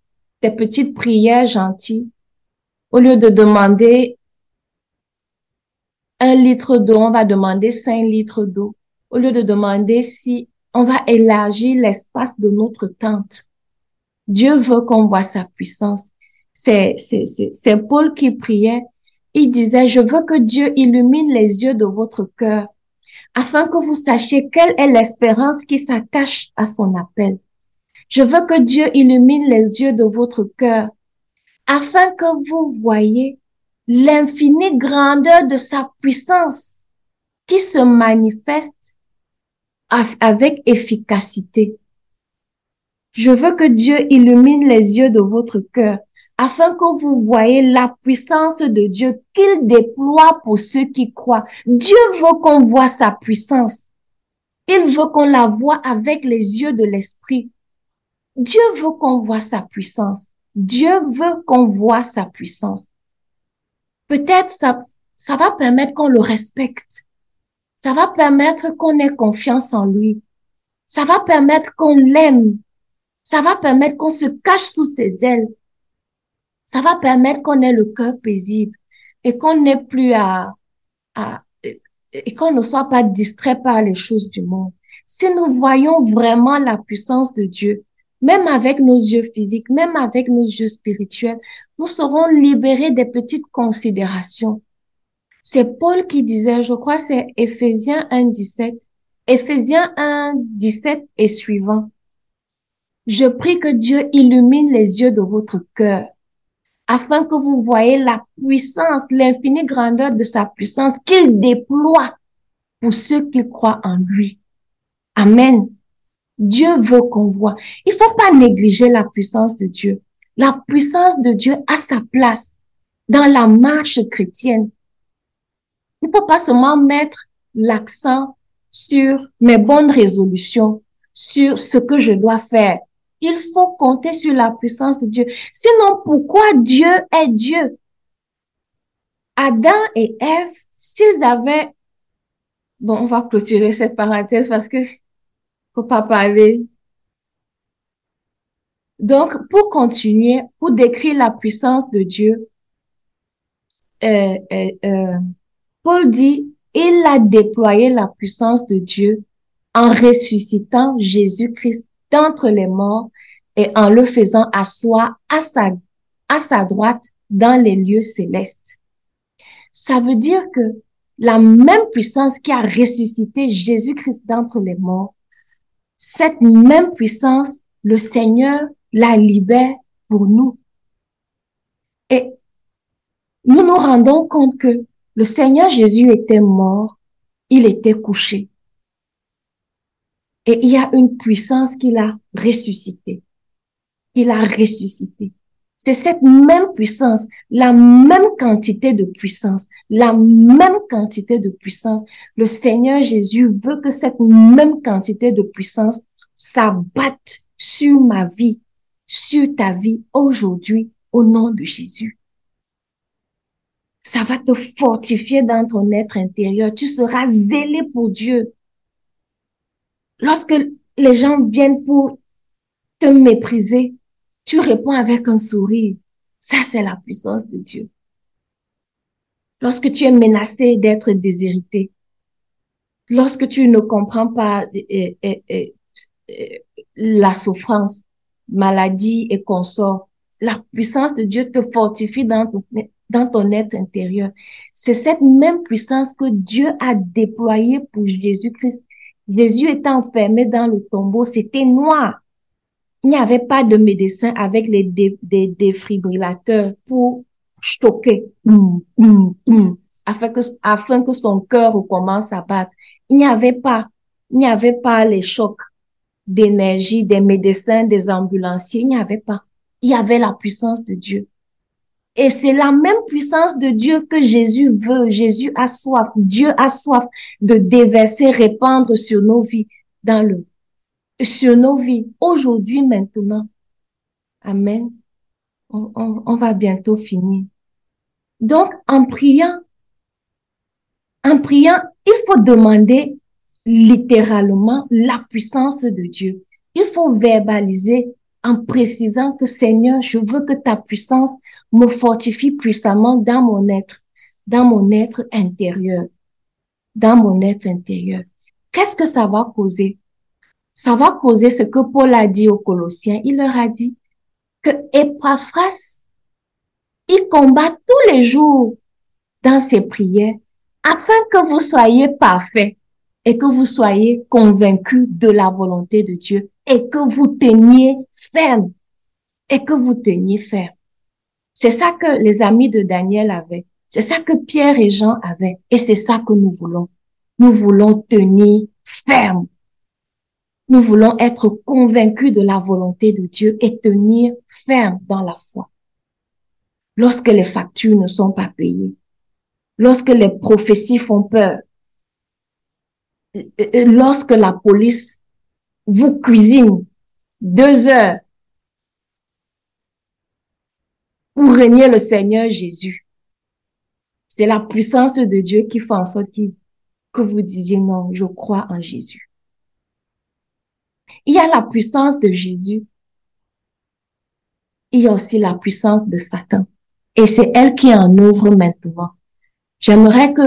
des petites prières gentilles. Au lieu de demander 1 litre d'eau, on va demander 5 litres d'eau. Au lieu de demander si on va élargir l'espace de notre tente. Dieu veut qu'on voie sa puissance. C'est Paul qui priait. Il disait, je veux que Dieu illumine les yeux de votre cœur, afin que vous sachiez quelle est l'espérance qui s'attache à son appel. Je veux que Dieu illumine les yeux de votre cœur, afin que vous voyez l'infinie grandeur de sa puissance qui se manifeste avec efficacité. Je veux que Dieu illumine les yeux de votre cœur, afin que vous voyez la puissance de Dieu qu'il déploie pour ceux qui croient. Dieu veut qu'on voie sa puissance. Il veut qu'on la voie avec les yeux de l'esprit. Dieu veut qu'on voie sa puissance. Dieu veut qu'on voie sa puissance. Peut-être ça va permettre qu'on le respecte. Ça va permettre qu'on ait confiance en lui. Ça va permettre qu'on l'aime. Ça va permettre qu'on se cache sous ses ailes. Ça va permettre qu'on ait le cœur paisible et qu'on n'ait plus et qu'on ne soit pas distrait par les choses du monde. Si nous voyons vraiment la puissance de Dieu, même avec nos yeux physiques, même avec nos yeux spirituels, nous serons libérés des petites considérations. C'est Paul qui disait, je crois c'est Ephésiens 1:17, Ephésiens 1:17 et suivant. Je prie que Dieu illumine les yeux de votre cœur, afin que vous voyez la puissance, l'infinie grandeur de sa puissance qu'il déploie pour ceux qui croient en lui. Amen. Dieu veut qu'on voie. Il faut pas négliger la puissance de Dieu. La puissance de Dieu a sa place dans la marche chrétienne. Il ne faut pas seulement mettre l'accent sur mes bonnes résolutions, sur ce que je dois faire. Il faut compter sur la puissance de Dieu. Sinon, pourquoi Dieu est Dieu? Adam et Ève, s'ils avaient... Bon, on va clôturer cette parenthèse parce que faut pas parler. Donc, pour continuer, pour décrire la puissance de Dieu, Paul dit, il a déployé la puissance de Dieu en ressuscitant Jésus-Christ d'entre les morts et en le faisant asseoir à sa droite dans les lieux célestes. Ça veut dire que la même puissance qui a ressuscité Jésus-Christ d'entre les morts, cette même puissance, le Seigneur la libère pour nous. Et nous nous rendons compte que le Seigneur Jésus était mort, il était couché. Et il y a une puissance qu'il a ressuscitée. Il a ressuscité. C'est cette même puissance, la même quantité de puissance, la même quantité de puissance. Le Seigneur Jésus veut que cette même quantité de puissance s'abatte sur ma vie, sur ta vie aujourd'hui, au nom de Jésus. Ça va te fortifier dans ton être intérieur. Tu seras zélé pour Dieu. Lorsque les gens viennent pour te mépriser, tu réponds avec un sourire. Ça, c'est la puissance de Dieu. Lorsque tu es menacé d'être déshérité, lorsque tu ne comprends pas la souffrance, maladie et consort, la puissance de Dieu te fortifie dans ton être intérieur. C'est cette même puissance que Dieu a déployée pour Jésus-Christ. Jésus étant enfermé dans le tombeau, c'était noir. Il n'y avait pas de médecin avec les défibrillateurs pour stocker, afin que son cœur recommence à battre. Il n'y avait pas les chocs d'énergie des médecins, des ambulanciers. Il n'y avait pas. Il y avait la puissance de Dieu. Et c'est la même puissance de Dieu que Jésus veut. Jésus a soif. Dieu a soif de déverser, répandre sur nos vies, sur nos vies, aujourd'hui, maintenant. Amen. On va bientôt finir. Donc, en priant, il faut demander littéralement la puissance de Dieu. Il faut verbaliser en précisant que Seigneur, je veux que ta puissance me fortifie puissamment dans mon être intérieur. Qu'est-ce que ça va causer? Ça va causer ce que Paul a dit aux Colossiens. Il leur a dit que Épaphras, il combat tous les jours dans ses prières afin que vous soyez parfaits et que vous soyez convaincus de la volonté de Dieu et que vous teniez ferme. C'est ça que les amis de Daniel avaient. C'est ça que Pierre et Jean avaient. Et c'est ça que nous voulons. Nous voulons tenir ferme. Nous voulons être convaincus de la volonté de Dieu et tenir ferme dans la foi. Lorsque les factures ne sont pas payées, lorsque les prophéties font peur, lorsque la police vous cuisine 2 heures pour régner le Seigneur Jésus. C'est la puissance de Dieu qui fait en sorte qu'il que vous disiez non, je crois en Jésus. Il y a la puissance de Jésus. Il y a aussi la puissance de Satan. Et c'est elle qui est en œuvre maintenant. J'aimerais que...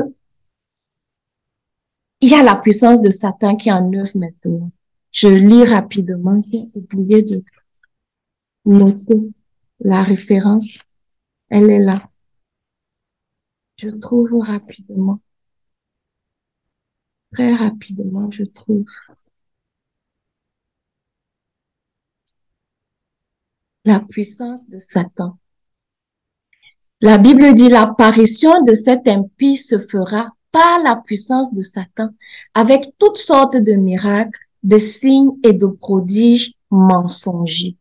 Il y a la puissance de Satan qui est en œuvre maintenant. Je lis rapidement, j'ai oublié de noter la référence. Elle est là. Je trouve rapidement. Très rapidement, je trouve. La puissance de Satan. La Bible dit l'apparition de cet impie se fera par la puissance de Satan, avec toutes sortes de miracles, de signes et de prodiges mensongers.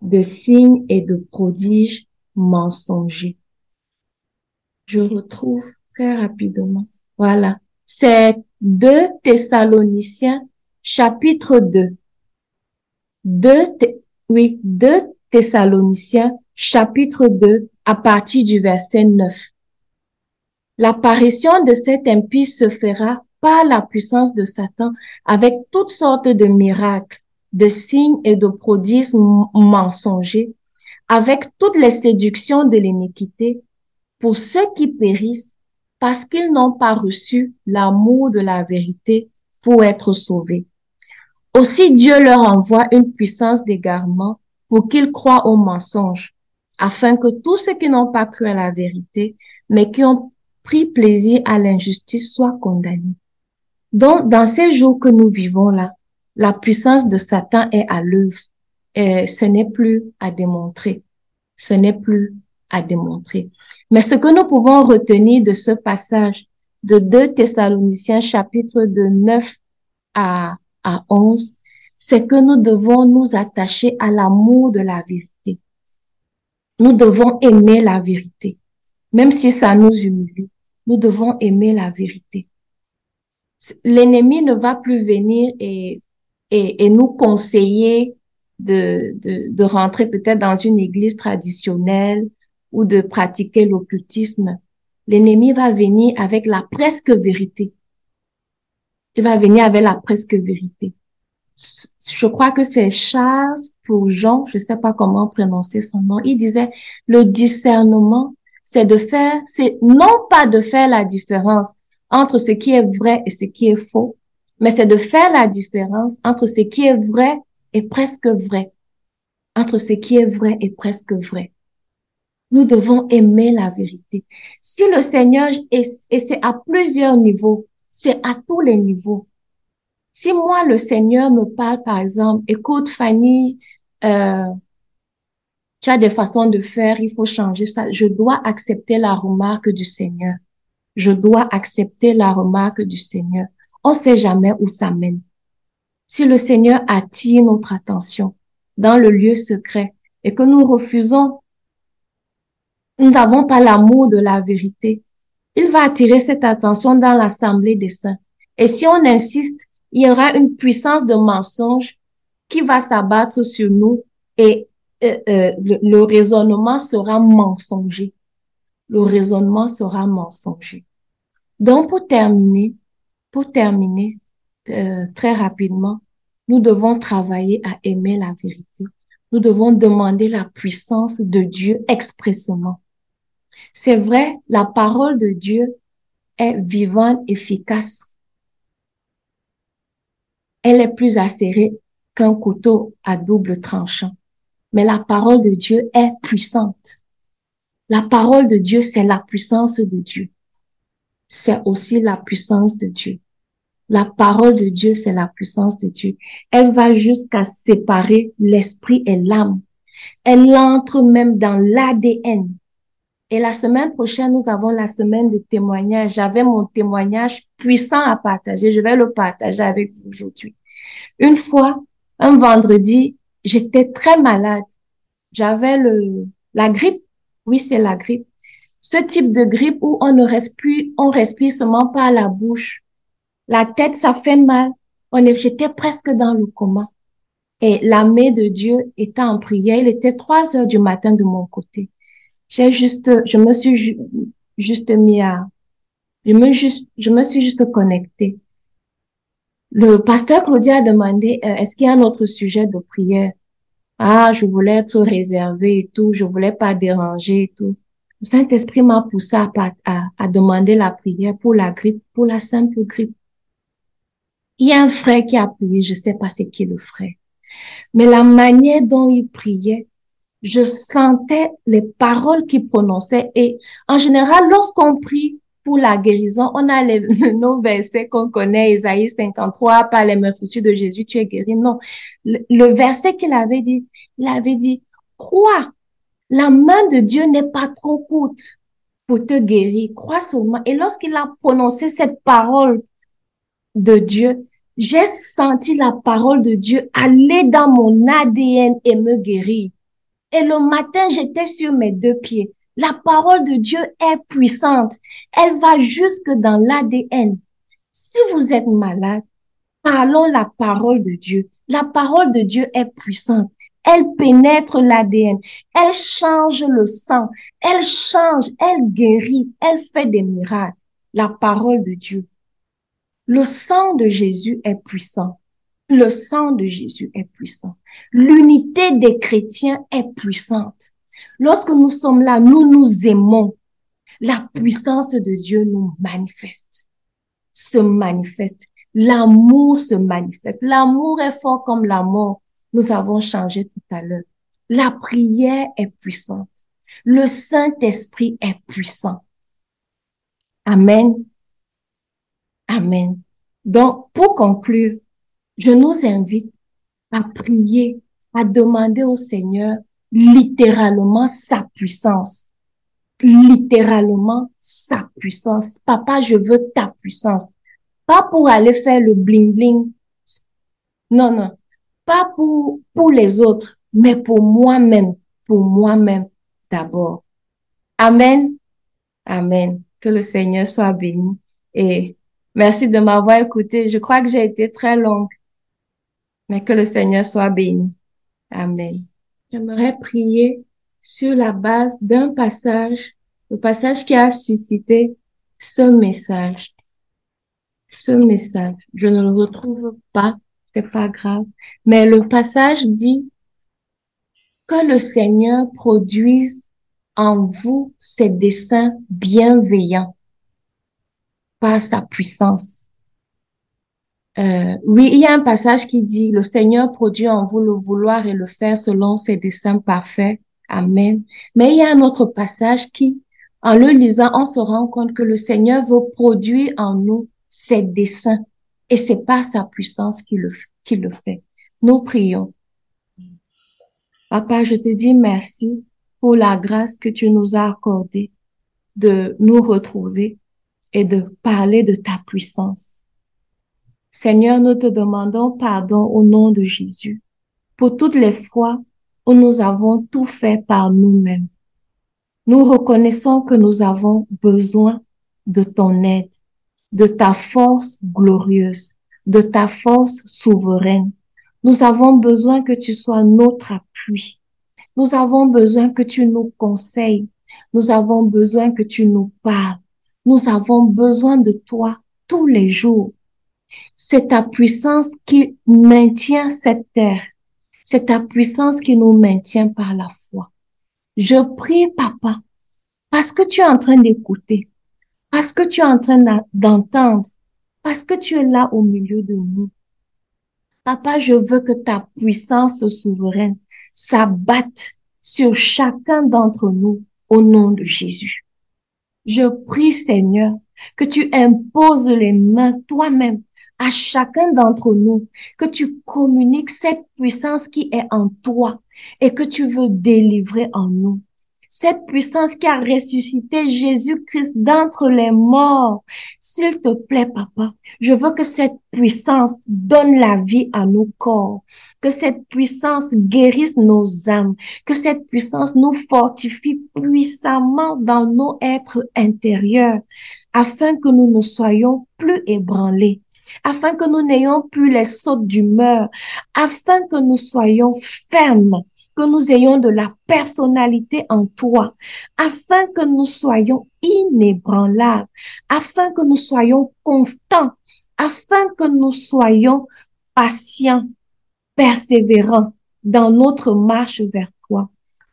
De signes et de prodiges mensongers. Je retrouve très rapidement. Voilà. C'est 2 Thessaloniciens, chapitre 2. 2 Thessaloniciens, chapitre 2, à partir du verset 9. L'apparition de cet impie se fera par la puissance de Satan avec toutes sortes de miracles, de signes et de prodiges mensongers, avec toutes les séductions de l'iniquité, pour ceux qui périssent parce qu'ils n'ont pas reçu l'amour de la vérité pour être sauvés. Aussi Dieu leur envoie une puissance d'égarement pour qu'ils croient aux mensonges, afin que tous ceux qui n'ont pas cru à la vérité, mais qui ont pris plaisir à l'injustice soient condamnés. Donc, dans ces jours que nous vivons là, la puissance de Satan est à l'œuvre et ce n'est plus à démontrer. Ce n'est plus à démontrer. Mais ce que nous pouvons retenir de ce passage de 2 Thessaloniciens chapitre de 9 à 11, c'est que nous devons nous attacher à l'amour de la vérité. Nous devons aimer la vérité. Même si ça nous humilie, nous devons aimer la vérité. L'ennemi ne va plus venir et nous conseiller de rentrer peut-être dans une église traditionnelle ou de pratiquer l'occultisme. L'ennemi va venir avec la presque vérité. Il va venir avec la presque vérité. Je crois que c'est Charles Spurgeon, je sais pas comment prononcer son nom. Il disait, le discernement, c'est non pas de faire la différence entre ce qui est vrai et ce qui est faux, mais c'est de faire la différence entre ce qui est vrai et presque vrai. Entre ce qui est vrai et presque vrai. Nous devons aimer la vérité. Si le Seigneur, et c'est à plusieurs niveaux, c'est à tous les niveaux. Si moi, le Seigneur me parle, par exemple, écoute, Fanny, tu as des façons de faire, il faut changer ça. Je dois accepter la remarque du Seigneur. Je dois accepter la remarque du Seigneur. On ne sait jamais où ça mène. Si le Seigneur attire notre attention dans le lieu secret et que nous refusons, nous n'avons pas l'amour de la vérité, il va attirer cette attention dans l'assemblée des saints. Et si on insiste, il y aura une puissance de mensonge qui va s'abattre sur nous et le raisonnement sera mensonger. Le raisonnement sera mensonger. Donc, pour terminer, très rapidement, nous devons travailler à aimer la vérité. Nous devons demander la puissance de Dieu expressément. C'est vrai, la parole de Dieu est vivante, efficace. Elle est plus acérée qu'un couteau à double tranchant. Mais la parole de Dieu est puissante. La parole de Dieu, c'est la puissance de Dieu. C'est aussi la puissance de Dieu. La parole de Dieu, c'est la puissance de Dieu. Elle va jusqu'à séparer l'esprit et l'âme. Elle entre même dans l'ADN. Et la semaine prochaine, nous avons la semaine de témoignage. J'avais mon témoignage puissant à partager. Je vais le partager avec vous aujourd'hui. Une fois, un vendredi, j'étais très malade. J'avais la grippe. Oui, c'est la grippe. Ce type de grippe où on ne respire, on respire seulement par la bouche. La tête, ça fait mal. J'étais presque dans le coma. Et la main de Dieu était en prière. Il était 3 heures du matin de mon côté. Je me suis juste mis à, Je me suis juste connectée. Le pasteur Claudia a demandé, est-ce qu'il y a un autre sujet de prière? Ah, je voulais être réservée et tout, je voulais pas déranger et tout. Le Saint-Esprit m'a poussée à demander la prière pour la grippe, pour la simple grippe. Il y a un frère qui a prié, je sais pas c'est qui le frère. Mais la manière dont il priait, je sentais les paroles qu'il prononçait. Et en général, lorsqu'on prie pour la guérison, on a nos versets qu'on connaît, Isaïe 53, par les meurtrissures de Jésus, tu es guéri. Non, le verset qu'il avait dit, crois, la main de Dieu n'est pas trop courte pour te guérir, crois seulement. Et lorsqu'il a prononcé cette parole de Dieu, j'ai senti la parole de Dieu aller dans mon ADN et me guérir. Et le matin, j'étais sur mes deux pieds. La parole de Dieu est puissante. Elle va jusque dans l'ADN. Si vous êtes malade, parlons la parole de Dieu. La parole de Dieu est puissante. Elle pénètre l'ADN. Elle change le sang. Elle change, elle guérit, elle fait des miracles. La parole de Dieu. Le sang de Jésus est puissant. Le sang de Jésus est puissant. L'unité des chrétiens est puissante. Lorsque nous sommes là, nous nous aimons. La puissance de Dieu nous manifeste, se manifeste. L'amour se manifeste. L'amour est fort comme la mort. Nous avons changé tout à l'heure. La prière est puissante. Le Saint-Esprit est puissant. Amen. Amen. Donc, pour conclure, je nous invite à prier, à demander au Seigneur littéralement sa puissance. Littéralement sa puissance. Papa, je veux ta puissance. Pas pour aller faire le bling-bling. Non, non. Pas pour les autres, mais pour moi-même. Pour moi-même d'abord. Amen. Amen. Que le Seigneur soit béni. Et merci de m'avoir écouté. Je crois que j'ai été très longue. Mais que le Seigneur soit béni. Amen. J'aimerais prier sur la base d'un passage, le passage qui a suscité ce message. Ce message, je ne le retrouve pas, c'est pas grave. Mais le passage dit que le Seigneur produise en vous ses desseins bienveillants par sa puissance. Oui, il y a un passage qui dit « Le Seigneur produit en vous le vouloir et le faire selon ses desseins parfaits. Amen. » Mais il y a un autre passage qui, en le lisant, on se rend compte que le Seigneur veut produire en nous ses desseins. Et c'est par sa puissance qu'il le fait. Nous prions. Papa, je te dis merci pour la grâce que tu nous as accordée de nous retrouver et de parler de ta puissance. Seigneur, nous te demandons pardon au nom de Jésus pour toutes les fois où nous avons tout fait par nous-mêmes. Nous reconnaissons que nous avons besoin de ton aide, de ta force glorieuse, de ta force souveraine. Nous avons besoin que tu sois notre appui. Nous avons besoin que tu nous conseilles. Nous avons besoin que tu nous parles. Nous avons besoin de toi tous les jours. C'est ta puissance qui maintient cette terre. C'est ta puissance qui nous maintient par la foi. Je prie, Papa, parce que tu es en train d'écouter, parce que tu es en train d'entendre, parce que tu es là au milieu de nous. Papa, je veux que ta puissance souveraine s'abatte sur chacun d'entre nous au nom de Jésus. Je prie, Seigneur, que tu imposes les mains toi-même à chacun d'entre nous, que tu communiques cette puissance qui est en toi et que tu veux délivrer en nous. Cette puissance qui a ressuscité Jésus-Christ d'entre les morts. S'il te plaît, Papa, je veux que cette puissance donne la vie à nos corps, que cette puissance guérisse nos âmes, que cette puissance nous fortifie puissamment dans nos êtres intérieurs, afin que nous ne soyons plus ébranlés, afin que nous n'ayons plus les sautes d'humeur, afin que nous soyons fermes, que nous ayons de la personnalité en toi, afin que nous soyons inébranlables, afin que nous soyons constants, afin que nous soyons patients, persévérants dans notre marche vers toi.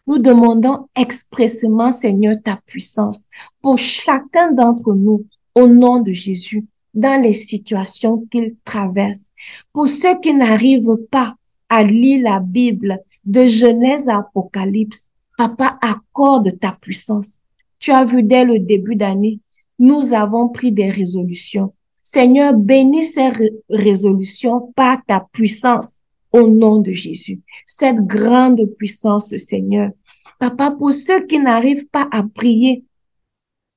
Nous demandons expressément, Seigneur, ta puissance pour chacun d'entre nous, au nom de Jésus, dans les situations qu'ils traversent. Pour ceux qui n'arrivent pas à lire la Bible de Genèse à Apocalypse, Papa, accorde ta puissance. Tu as vu dès le début d'année, nous avons pris des résolutions. Seigneur, bénis ces résolutions par ta puissance au nom de Jésus. Cette grande puissance, Seigneur. Papa, pour ceux qui n'arrivent pas à prier,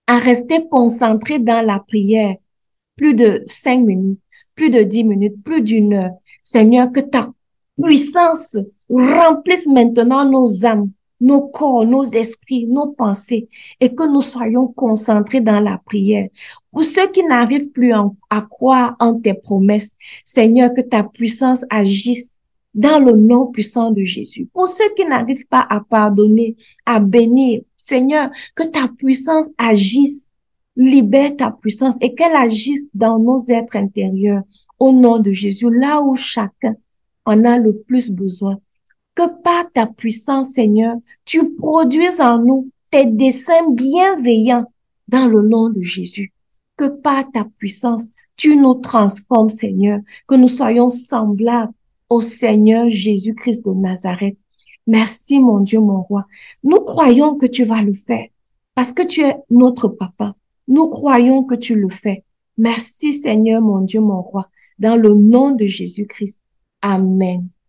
à rester concentrés dans la prière, plus de 5 minutes, plus de 10 minutes, plus d'une heure. Seigneur, que ta puissance remplisse maintenant nos âmes, nos corps, nos esprits, nos pensées et que nous soyons concentrés dans la prière. Pour ceux qui n'arrivent plus à croire en tes promesses, Seigneur, que ta puissance agisse dans le nom puissant de Jésus. Pour ceux qui n'arrivent pas à pardonner, à bénir, Seigneur, que ta puissance agisse, libère ta puissance et qu'elle agisse dans nos êtres intérieurs au nom de Jésus, là où chacun en a le plus besoin. Que par ta puissance, Seigneur, tu produises en nous tes desseins bienveillants dans le nom de Jésus. Que par ta puissance, tu nous transformes, Seigneur, que nous soyons semblables au Seigneur Jésus-Christ de Nazareth. Merci, mon Dieu, mon roi. Nous croyons que tu vas le faire parce que tu es notre papa. Nous croyons que tu le fais. Merci, Seigneur, mon Dieu, mon roi, dans le nom de Jésus-Christ. Amen.